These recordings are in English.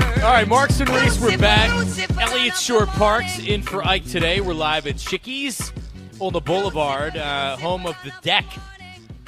All right, Marks and Reese, we're back. Elliott Shore Parks in for Ike today. We're live at Chickie's on the Boulevard, home of the deck.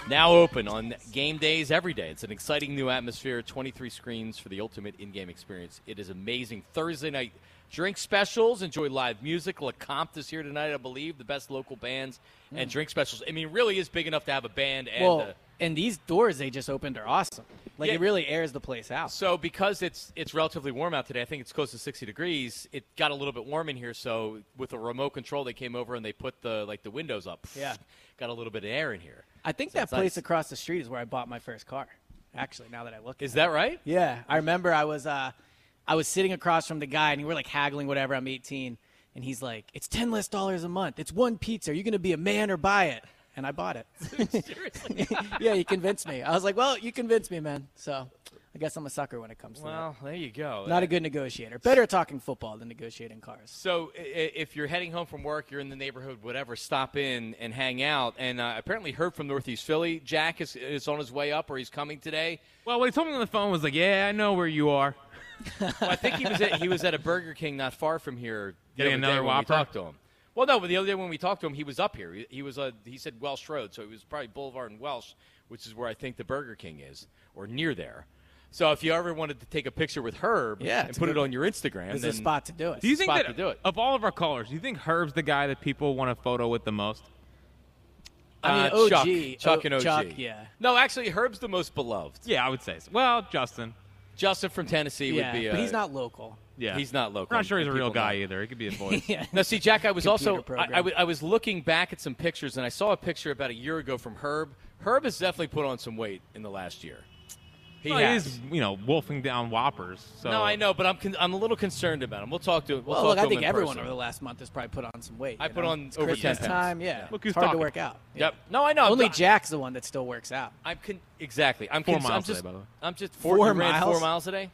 Now open on game days every day. It's an exciting new atmosphere, 23 screens for the ultimate in-game experience. It is amazing. Thursday night drink specials. Enjoy live music. La Comte is here tonight, I believe, the best local bands and drink specials. I mean, it really is big enough to have a band and and these doors they just opened are awesome. Like, it really airs the place out. So because it's relatively warm out today, I think it's close to 60 degrees, it got a little bit warm in here. So with a remote control, they came over and they put the windows up. Yeah. Got a little bit of air in here. I think so that place across the street is where I bought my first car, actually, now that I look at it. Is that right? Yeah. I remember I was sitting across from the guy, and we were, haggling whatever. I'm 18. And he's like, it's 10 less dollars a month. It's one pizza. Are you going to be a man or buy it? And I bought it. Seriously? Yeah, you convinced me. I was like, well, you convinced me, man. So I guess I'm a sucker when it comes to that. Well, there you go. Not a good negotiator. Better at talking football than negotiating cars. So if you're heading home from work, you're in the neighborhood, whatever, stop in and hang out. And I apparently heard from Northeast Philly. Jack is on his way up, or he's coming today. Well, what he told me on the phone was like, yeah, I know where you are. Well, I think he was at a Burger King not far from here. Getting another Whopper? We talked to him. Well, no, but the other day when we talked to him, he was up here. He said Welsh Road, so it was probably Boulevard and Welsh, which is where I think the Burger King is, or near there. So if you ever wanted to take a picture with Herb and put it on your Instagram, there's a spot to do it. Do you think that of all of our callers, do you think Herb's the guy that people want to photo with the most? I mean, OG. Chuck and OG. Chuck, yeah. No, actually, Herb's the most beloved. Yeah, I would say so. Well, Justin. Justin from Tennessee would be. But he's not local. Yeah, he's not local. I'm not sure he's a real guy either. He could be a voice. Yeah. Now, see, Jack, I was looking back at some pictures, and I saw a picture about a year ago from Herb. Herb has definitely put on some weight in the last year. He is, wolfing down Whoppers. So. No, I know, but I'm a little concerned about him. We'll talk to him. I think everyone over the last month has probably put on some weight. I put on over 10 pounds. Time, yeah. Look, it's hard to work out. Yeah. Yep. No, I know. Only Jack's the one that still works out. Exactly. I'm 4 miles today, by the way. I'm just 4 miles a day.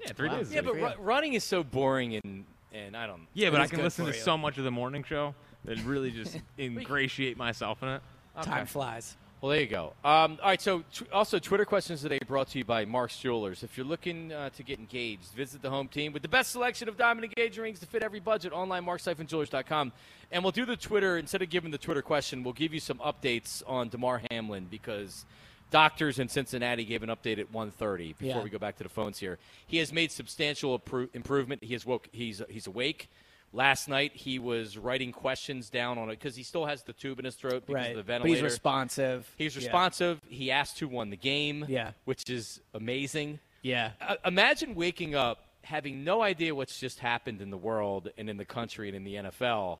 Yeah, 3 days. Yeah, but running is so boring and I don't know. Yeah, but I can listen to so much of the morning show that really just ingratiate myself in it. Okay. Time flies. Well, there you go. All right, so also Twitter questions today brought to you by Mark's Jewelers. If you're looking to get engaged, visit the home team with the best selection of diamond engagement rings to fit every budget. Online, marks-jewelers.com. And we'll do the Twitter. Instead of giving the Twitter question, we'll give you some updates on DeMar Hamlin because – doctors in Cincinnati gave an update at 1:30 before we go back to the phones here. He has made substantial improvement. He's awake. Last night he was writing questions down on it because he still has the tube in his throat because of the ventilator. But he's responsive. He asked who won the game, which is amazing. Yeah. Imagine waking up having no idea what's just happened in the world and in the country and in the NFL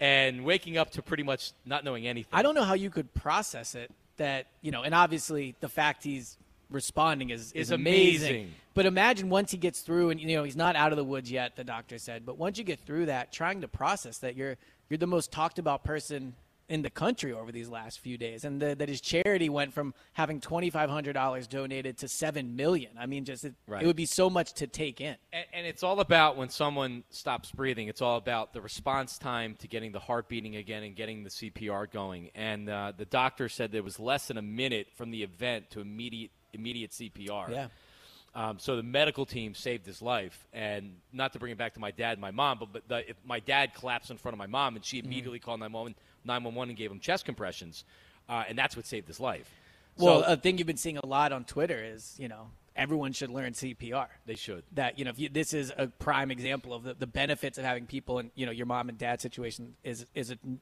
and waking up to pretty much not knowing anything. I don't know how you could process it. That, and obviously the fact he's responding is amazing. But imagine once he gets through, and, he's not out of the woods yet, the doctor said. But once you get through that, trying to process that you're the most talked about person in the country over these last few days, and that his charity went from having $2,500 donated to $7 million. I mean, it would be so much to take in. And it's all about when someone stops breathing. It's all about the response time to getting the heart beating again and getting the CPR going. And the doctor said there was less than a minute from the event to immediate CPR. Yeah. So the medical team saved his life, and not to bring it back to my dad and my mom, but if my dad collapsed in front of my mom, and she immediately called 911 and gave him chest compressions. and that's what saved his life. Well, so, a thing you've been seeing a lot on Twitter is, you know, everyone should learn CPR. They should. That, you know, if you, this is a prime example of the benefits of having people, and, you know, your mom and dad situation is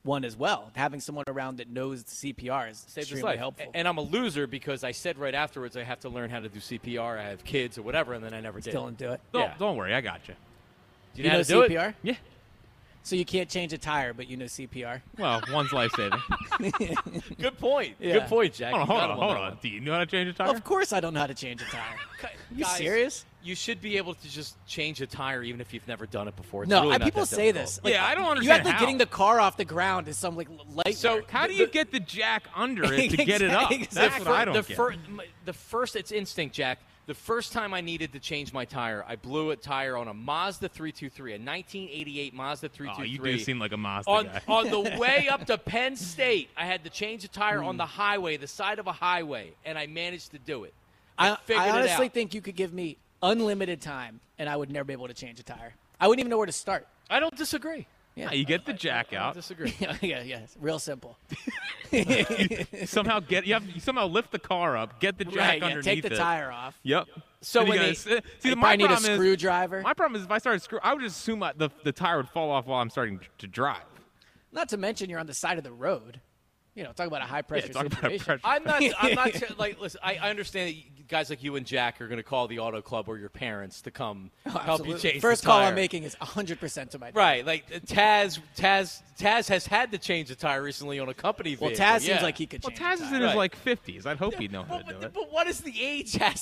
one as well. Having someone around that knows CPR is extremely helpful. And I'm a loser because I said right afterwards I have to learn how to do CPR. I have kids or whatever, and then I never did. Still didn't do it. Don't worry. I got you. Do you know how to do CPR? It? Yeah. So you can't change a tire, but you know CPR. Well, one's life-saving. Good point. Yeah. Good point, Jack. Hold on. Do you know how to change a tire? Of course I don't know how to change a tire. You guys, serious? You should be able to just change a tire even if you've never done it before. It's really not people say this. Like, yeah, I don't understand how. Getting the car off the ground is some, like, light work. How do you get the jack under it to get it up? That's what I don't get. It's instinct, Jack. The first time I needed to change my tire, I blew a tire on a Mazda 323, a 1988 Mazda 323. Oh, you do seem like a Mazda guy. On the way up to Penn State, I had to change a tire on the highway, the side of a highway, and I managed to do it. I honestly think you could give me unlimited time, and I would never be able to change a tire. I wouldn't even know where to start. I don't disagree. Yeah, you get the jack out. I don't disagree. Yeah, it's real simple. you somehow lift the car up, get the jack underneath it. Take the tire off. Yep. So when my problem is, screwdriver. My problem is if I started I would just assume the tire would fall off while I'm starting to drive. Not to mention you're on the side of the road. You know, talk about a high pressure situation. I'm not like, listen, I understand that guys like you and Jack are going to call the auto club or your parents to come help you change the tire. First call I'm making is 100% to my dad. Right. Like Taz has had to change the tire recently on a company vehicle. Well, Taz seems like he could change the tire. Well, Taz is in his like 50s. I'd hope he'd know how to do it. But what does the age have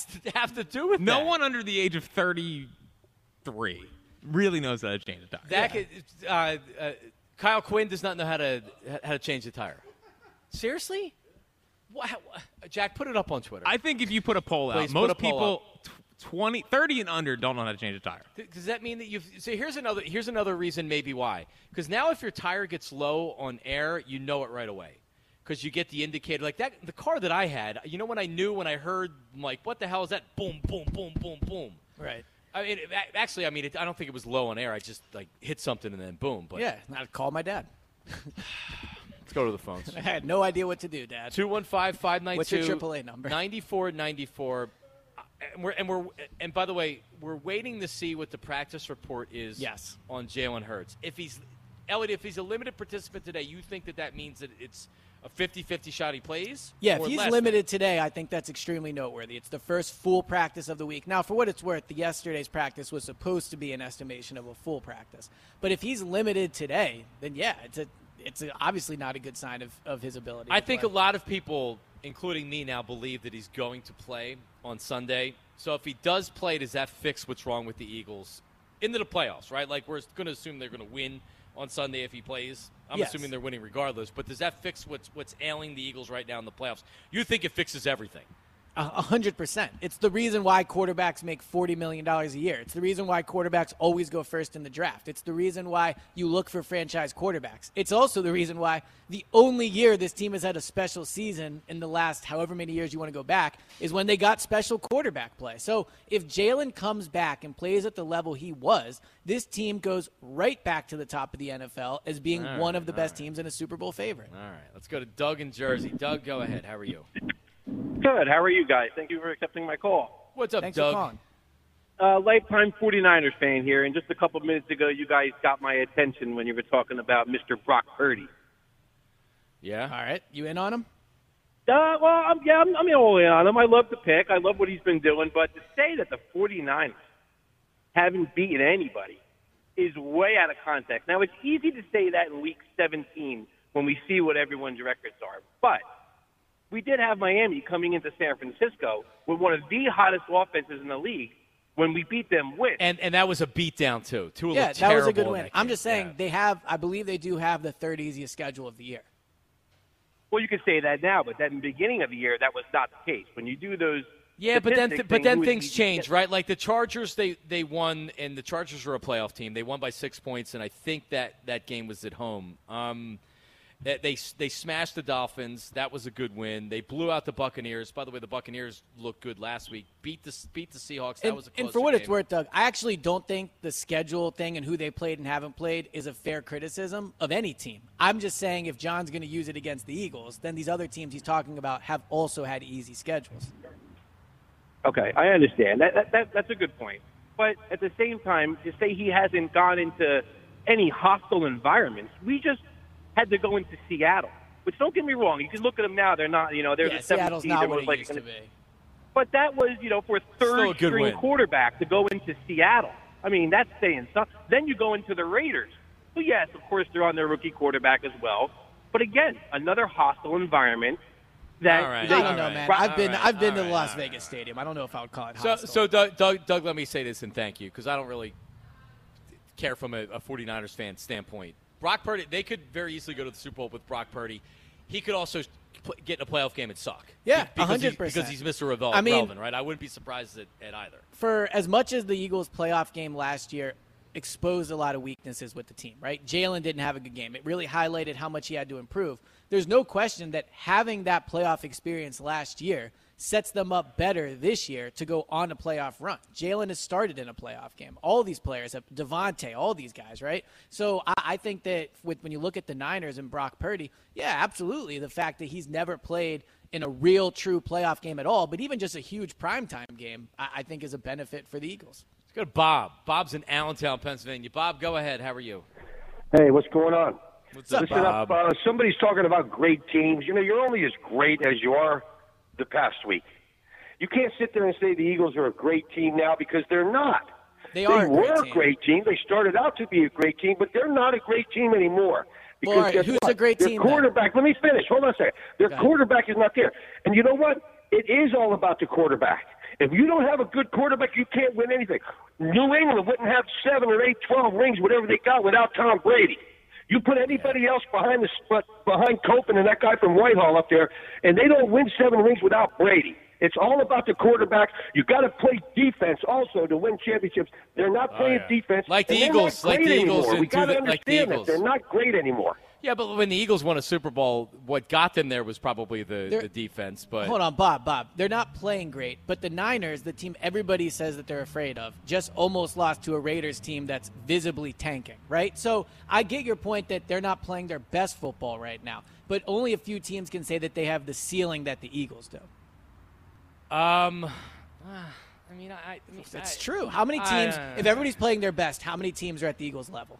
to do with that? No one under the age of 33 really knows how to change a tire. Kyle Quinn does not know how to change the tire. Seriously? What? Jack, put it up on Twitter. I think if you put a poll out, most people 20, 30 and under don't know how to change a tire. Does that mean that you've – so here's another reason maybe why. Because now if your tire gets low on air, you know it right away because you get the indicator. Like that, the car that I had, you know when I knew when I heard, like, what the hell is that? Boom, boom, boom, boom, boom. Right. I mean, I don't think it was low on air. I just, like, hit something and then boom. But yeah, I'd call my dad. Let's go to the phones. I had no idea what to do, Dad. 215-592. What's your AAA number? 9494. And by the way, we're waiting to see what the practice report is on Jalen Hurts. If he's a limited participant today, you think that means that it's a 50-50 shot he plays? Yeah, if he's limited today, I think that's extremely noteworthy. It's the first full practice of the week. Now, for what it's worth, yesterday's practice was supposed to be an estimation of a full practice. But if he's limited today, then it's obviously not a good sign of his ability. I think a lot of people, including me now, believe that he's going to play on Sunday. So if he does play, does that fix what's wrong with the Eagles into the playoffs, right? Like, we're going to assume they're going to win on Sunday if he plays. I'm assuming they're winning regardless. But does that fix what's ailing the Eagles right now in the playoffs? You think it fixes everything? 100%. It's the reason why quarterbacks make $40 million a year. It's the reason why quarterbacks always go first in the draft. It's the reason why you look for franchise quarterbacks. It's also the reason why the only year this team has had a special season in the last however many years you want to go back is when they got special quarterback play. So if Jalen comes back and plays at the level he was, this team goes right back to the top of the NFL as being one of the best teams and a Super Bowl favorite. All right. Let's go to Doug in Jersey. Doug, go ahead. How are you? Good. How are you guys? Thank you for accepting my call. What's up, Doug? Thanks for calling. Lifetime 49ers fan here, and just a couple minutes ago, you guys got my attention when you were talking about Mr. Brock Purdy. Yeah. All right. You in on him? I'm all in on him. I love the pick. I love what he's been doing. But to say that the 49ers haven't beaten anybody is way out of context. Now, it's easy to say that in Week 17 when we see what everyone's records are, but we did have Miami coming into San Francisco with one of the hottest offenses in the league when we beat them with. And that was a beatdown, too. Yeah, that was a good win. I'm just saying I believe they do have the third easiest schedule of the year. Well, you could say that now, but in the beginning of the year, that was not the case. When you do those but then things change, right? Like the Chargers, they won, and the Chargers were a playoff team. They won by 6 points, and I think that game was at home. They smashed the Dolphins. That was a good win. They blew out the Buccaneers. By the way, the Buccaneers looked good last week. Beat the Seahawks. That was a close game. And for what it's worth, Doug, I actually don't think the schedule thing and who they played and haven't played is a fair criticism of any team. I'm just saying if John's going to use it against the Eagles, then these other teams he's talking about have also had easy schedules. Okay, I understand. That's a good point. But at the same time, to say he hasn't gone into any hostile environments, we just had to go into Seattle, which don't get me wrong. You can look at them now; they're not, they're the seventh seed. Not what it used to be. But that was, for a third-string quarterback to go into Seattle. I mean, that's saying something. Then you go into the Raiders. Well, yes, of course they're on their rookie quarterback as well. But again, another hostile environment. That right. I don't know, man. I've been to the Las Vegas Stadium. I don't know if I would call it hostile. So Doug, let me say this and thank you because I don't really care from a 49ers fan standpoint. Brock Purdy, they could very easily go to the Super Bowl with Brock Purdy. He could also get in a playoff game and suck. Yeah, because 100%. Because he's Mr. Relevant, right? I wouldn't be surprised at either. For as much as the Eagles' playoff game last year exposed a lot of weaknesses with the team, right? Jalen didn't have a good game. It really highlighted how much he had to improve. There's no question that having that playoff experience last year sets them up better this year to go on a playoff run. Jalen has started in a playoff game. All these players have, Devontae, all these guys, right? So I think that when you look at the Niners and Brock Purdy, yeah, absolutely. The fact that he's never played in a real, true playoff game at all, but even just a huge primetime game, I think is a benefit for the Eagles. Let's go to Bob. Bob's in Allentown, Pennsylvania. Bob, go ahead. How are you? Hey, what's going on? What's up, Bob? Somebody's talking about great teams. You're only as great as you are the past week. You can't sit there and say the Eagles are a great team now because they're not. They were a great team. They started out to be a great team, but they're not a great team anymore. Because a great team? Their quarterback. Then? Let me finish. Hold on a second. Their quarterback is not there. And you know what? It is all about the quarterback. If you don't have a good quarterback, you can't win anything. New England wouldn't have 7 or 8, 12 rings, whatever they got, without Tom Brady. You put anybody else behind Copen and that guy from Whitehall up there, and they don't win 7 rings without Brady. It's all about the quarterback. You got to play defense also to win championships. They're not playing defense. Like the Eagles. We got to understand that they're not great anymore. Yeah, but when the Eagles won a Super Bowl, what got them there was probably the defense. But hold on, Bob. They're not playing great, but the Niners, the team everybody says that they're afraid of, just almost lost to a Raiders team that's visibly tanking, right? So I get your point that they're not playing their best football right now, but only a few teams can say that they have the ceiling that the Eagles do. That's true. How many teams, if everybody's playing their best, how many teams are at the Eagles level?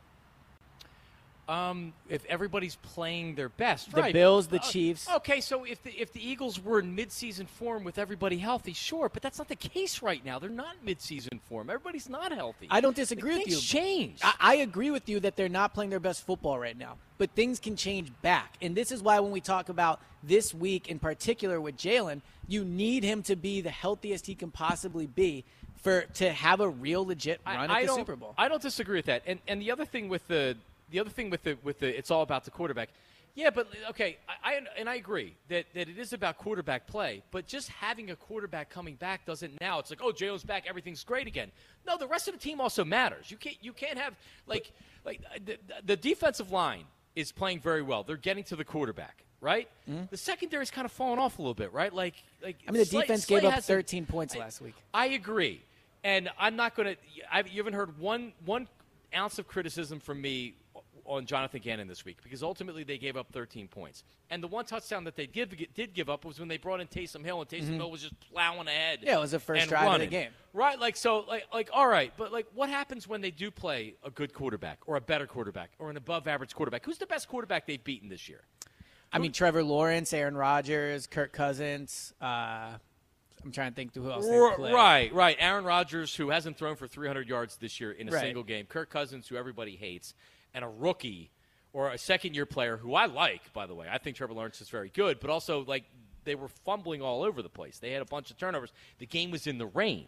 If everybody's playing their best, right? The Bills, the Chiefs. Okay, so if the Eagles were in midseason form with everybody healthy, sure, but that's not the case right now. They're not midseason form. Everybody's not healthy. I don't disagree with you. Things change. I agree with you that they're not playing their best football right now, but things can change back. And this is why when we talk about this week in particular with Jalen, you need him to be the healthiest he can possibly be to have a real legit run at the Super Bowl. I don't disagree with that. And the other thing with the it's all about the quarterback. Yeah, but okay, I agree that it is about quarterback play, but just having a quarterback coming back doesn't now. It's like, oh, Jalen's back, everything's great again. No, the rest of the team also matters. You can't have the defensive line is playing very well. They're getting to the quarterback, right? Mm-hmm. The secondary's kind of fallen off a little bit, right? The defense gave up 13 points last week. I agree. And I'm not going to you haven't heard one ounce of criticism from me on Jonathan Gannon this week because ultimately they gave up 13 points. And the one touchdown that they did give up was when they brought in Taysom Hill, and Taysom Hill was just plowing ahead. Yeah, it was the first drive of the game. Right, all right, but, what happens when they do play a good quarterback or a better quarterback or an above-average quarterback? Who's the best quarterback they've beaten this year? I mean, Trevor Lawrence, Aaron Rodgers, Kirk Cousins, I'm trying to think who else they play. Right. Aaron Rodgers, who hasn't thrown for 300 yards this year in a single game. Kirk Cousins, who everybody hates. And a rookie or a second-year player who I like, by the way. I think Trevor Lawrence is very good, but also, they were fumbling all over the place. They had a bunch of turnovers. The game was in the rain,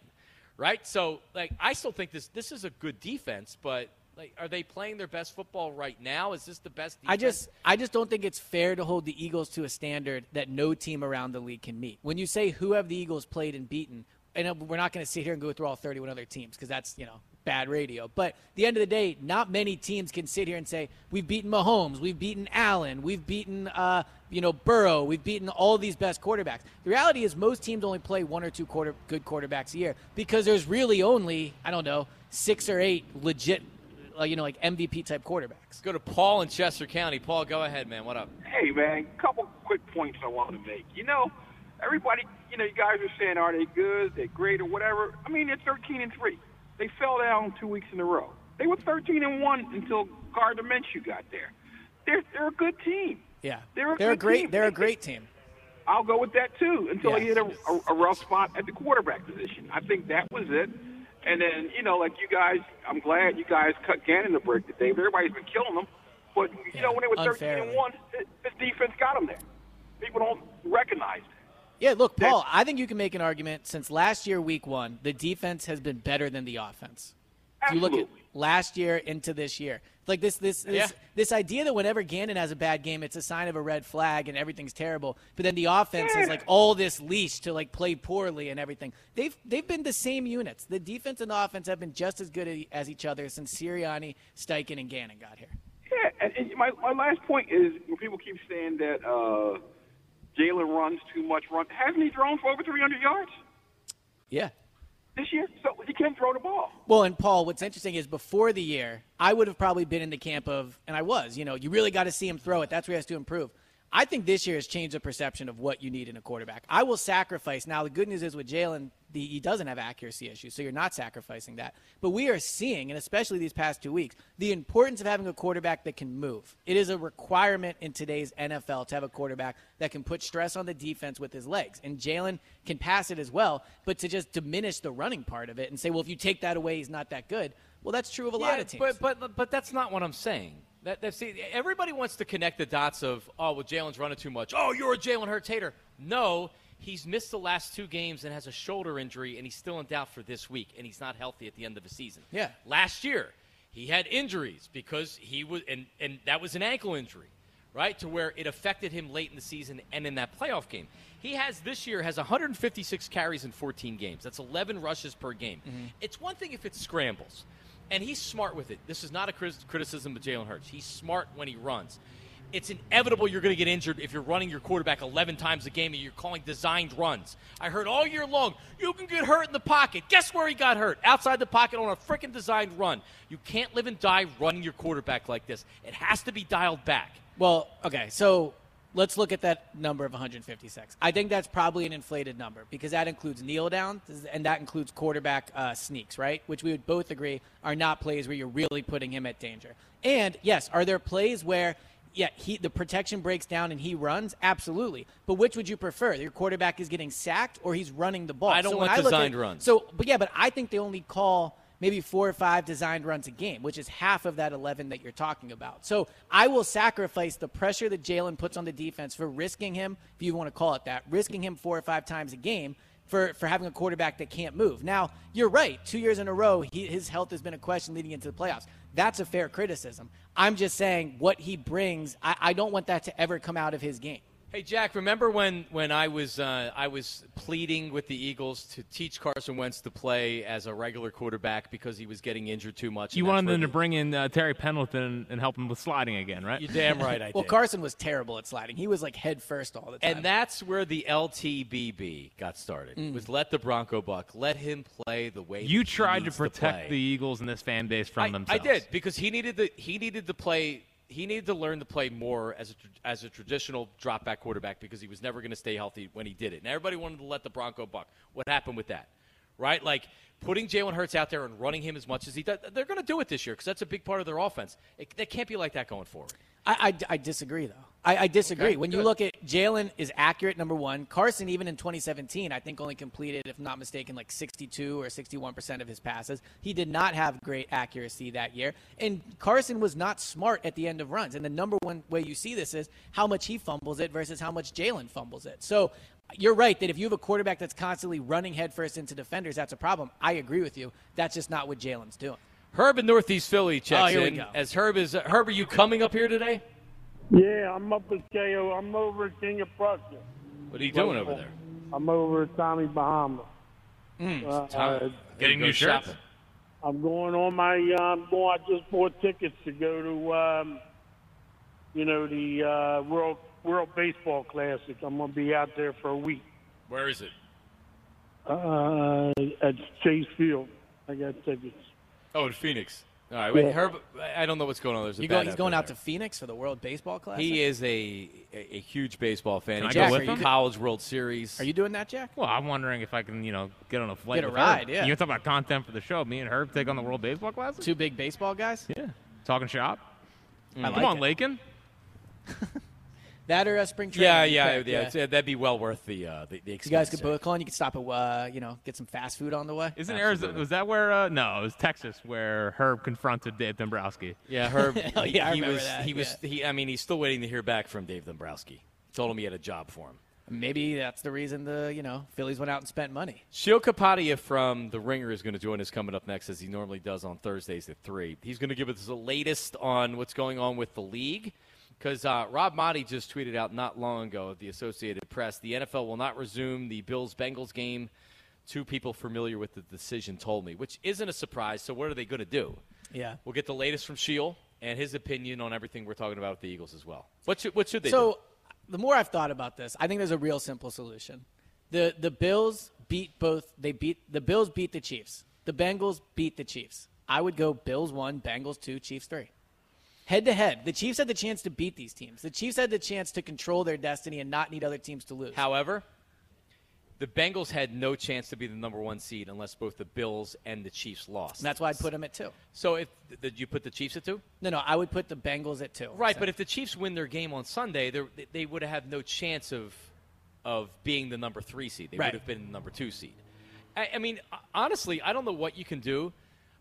right? So, I still think this is a good defense, but – are they playing their best football right now? Is this the best defense? I just don't think it's fair to hold the Eagles to a standard that no team around the league can meet. When you say who have the Eagles played and beaten, I know we're not going to sit here and go through all 31 other teams because that's, you know, bad radio. But at the end of the day, not many teams can sit here and say, we've beaten Mahomes, we've beaten Allen, we've beaten, Burrow, we've beaten all these best quarterbacks. The reality is most teams only play one or two good quarterbacks a year because there's really only, 6 or 8 legit, like MVP-type quarterbacks. Go to Paul in Chester County. Paul, go ahead, man. What up? Hey, man, a couple quick points I wanted to make. Everybody, you guys are saying, are they good, they're great, or whatever. They're 13-3. They fell down 2 weeks in a row. They were 13-1 until Gardner Minshew got there. They're a good team. Yeah, they're a great team. They're a great team. I'll go with that too. Until they hit a rough spot at the quarterback position. I think that was it. And then you guys, I'm glad you guys cut Gannon the break today. Everybody's been killing them, but when they were 13-1, the defense got them there. People don't recognize it. Yeah, look, Paul, I think you can make an argument since last year, week one, the defense has been better than the offense. Absolutely. You look at last year into this year. Like this idea that whenever Gannon has a bad game, it's a sign of a red flag and everything's terrible. But then the offense is like all this leash to like play poorly and everything. They've been the same units. The defense and the offense have been just as good as each other since Sirianni, Steichen, and Gannon got here. Yeah, and my last point is when people keep saying that Jalen runs too much. Hasn't he thrown for over 300 yards? Yeah. This year? So he can't throw the ball. Well, and Paul, what's interesting is before the year, I would have probably been in the camp of, and I was, you really got to see him throw it. That's where he has to improve. I think this year has changed the perception of what you need in a quarterback. I will sacrifice. Now, the good news is with Jalen, he doesn't have accuracy issues, so you're not sacrificing that. But we are seeing, and especially these past 2 weeks, the importance of having a quarterback that can move. It is a requirement in today's NFL to have a quarterback that can put stress on the defense with his legs. And Jalen can pass it as well, but to just diminish the running part of it and say, well, if you take that away, he's not that good. Well, that's true of a lot of teams. But that's not what I'm saying. Everybody wants to connect the dots of, oh, well, Jalen's running too much. Oh, you're a Jalen Hurts hater. No, he's missed the last 2 games and has a shoulder injury, and he's still in doubt for this week, and he's not healthy at the end of the season. Yeah. Last year, he had injuries because he was – and that was an ankle injury, right, to where it affected him late in the season and in that playoff game. He has this year has 156 carries in 14 games. That's 11 rushes per game. Mm-hmm. It's one thing if it scrambles. And he's smart with it. This is not a criticism of Jalen Hurts. He's smart when he runs. It's inevitable you're going to get injured if you're running your quarterback 11 times a game and you're calling designed runs. I heard all year long, you can get hurt in the pocket. Guess where he got hurt? Outside the pocket on a freaking designed run. You can't live and die running your quarterback like this. It has to be dialed back. Well, okay, so let's look at that number of 156. I think that's probably an inflated number because that includes kneel downs and that includes quarterback sneaks, right? Which we would both agree are not plays where you're really putting him at danger. And yes, are there plays where, the protection breaks down and he runs? Absolutely. But which would you prefer? Your quarterback is getting sacked or he's running the ball? I don't want designed runs. But I think they only call maybe 4 or 5 designed runs a game, which is half of that 11 that you're talking about. So I will sacrifice the pressure that Jalen puts on the defense for risking him, if you want to call it that, risking him 4 or 5 times a game for having a quarterback that can't move. Now, you're right. 2 years in a row, his health has been a question leading into the playoffs. That's a fair criticism. I'm just saying what he brings, I don't want that to ever come out of his game. Hey, Jack, remember when I was pleading with the Eagles to teach Carson Wentz to play as a regular quarterback because he was getting injured too much? You wanted them to bring in Terry Pendleton and help him with sliding again, right? You're damn right I did. Well, Carson was terrible at sliding. He was like head first all the time. And that's where the LTBB got started, was let the Bronco buck, let him play the way you tried to protect the Eagles and this fan base from themselves. I did, because he needed to learn to play more as a traditional drop-back quarterback because he was never going to stay healthy when he did it. And everybody wanted to let the Bronco buck. What happened with that, right? Like putting Jalen Hurts out there and running him as much as he does, they're going to do it this year because that's a big part of their offense. They can't be like that going forward. I disagree, though. I disagree. Okay, when you look at Jalen is accurate, number one. Carson, even in 2017, I think only completed, if not mistaken, like 62 or 61% of his passes. He did not have great accuracy that year. And Carson was not smart at the end of runs. And the number one way you see this is how much he fumbles it versus how much Jalen fumbles it. So you're right that if you have a quarterback that's constantly running headfirst into defenders, that's a problem. I agree with you. That's just not what Jalen's doing. Herb in Northeast Philly checks in. As Herb, are you coming up here today? Yeah, I'm up with K.O. I'm over at King of Prussia. What are you doing over there? I'm over at Tommy Bahama. Getting new shirts. I'm going on my. I just bought tickets to go to, the World Baseball Classic. I'm going to be out there for a week. Where is it? At Chase Field. I got tickets. Oh, in Phoenix. All right. Wait, Herb, I don't know what's going on. He's going out to Phoenix for the World Baseball Classic? He is a huge baseball fan. He's going to College World Series. Are you doing that, Jack? Well, I'm wondering if I can, get on a flight. Get a ride, yeah. You're talking about content for the show. Me and Herb take on the World Baseball Classic? Two big baseball guys? Yeah. Talking shop. Come on, Lakin. That or spring training? Yeah. That'd be well worth the expense. You guys could both call in. You could stop at, get some fast food on the way. Isn't Arizona? Was that where? No, it was Texas where Herb confronted Dave Dombrowski. Yeah, Herb. I remember that. He's still waiting to hear back from Dave Dombrowski. Told him he had a job for him. Maybe that's the reason Phillies went out and spent money. Sheil Kapadia from The Ringer is going to join us coming up next, as he normally does on Thursdays at 3. He's going to give us the latest on what's going on with the league. Because Rob Motti just tweeted out not long ago at the Associated Press, the NFL will not resume the Bills-Bengals game. Two people familiar with the decision told me, which isn't a surprise. So what are they going to do? Yeah, we'll get the latest from Sheil and his opinion on everything we're talking about with the Eagles as well. What should they do? So the more I've thought about this, I think there's a real simple solution. The Bills beat the Chiefs. The Bengals beat the Chiefs. I would go Bills 1, Bengals 2, Chiefs 3. Head-to-head, the Chiefs had the chance to beat these teams. The Chiefs had the chance to control their destiny and not need other teams to lose. However, the Bengals had no chance to be the number one seed unless both the Bills and the Chiefs lost. And that's why I'd put them at 2. So did you put the Chiefs at 2? No, I would put the Bengals at 2. Right, but if the Chiefs win their game on Sunday, they would have no chance of being the number 3 seed. They would have been the number 2 seed. I mean, honestly, I don't know what you can do.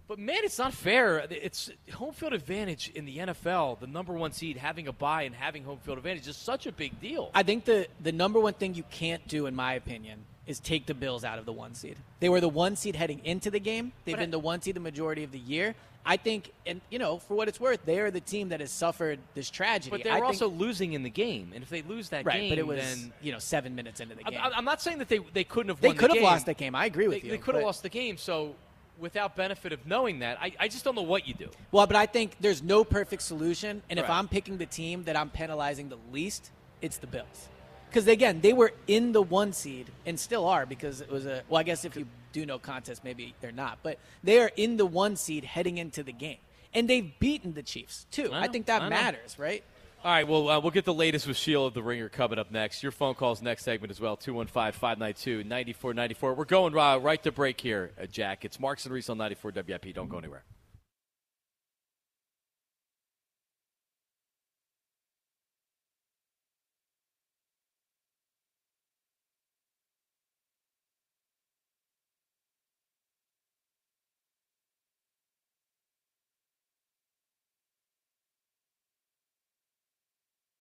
But, man, it's not fair. It's home field advantage in the NFL, the number one seed, having a bye and having home field advantage is such a big deal. I think the number one thing you can't do, in my opinion, is take the Bills out of the one seed. They were the one seed heading into the game. They've been the one seed the majority of the year. I think, and, for what it's worth, they are the team that has suffered this tragedy. But they're also losing in the game. And if they lose that game, but it was, 7 minutes into the game. I'm not saying that they couldn't have won the game. They could have lost that game. I agree with you. They could have lost the game, so – without benefit of knowing that, I just don't know what you do. Well, but I think there's no perfect solution, and if I'm picking the team that I'm penalizing the least, it's the Bills. Because, again, they were in the one seed and still are because it was I guess if you do no contest, maybe they're not. But they are in the one seed heading into the game. And they've beaten the Chiefs, too. I think that matters, right? All right, well, we'll get the latest with Sheil of The Ringer coming up next. Your phone calls next segment as well, 215-592-9494. We're going right to break here, Jack. It's Marks and Reese on 94 WIP. Don't go anywhere.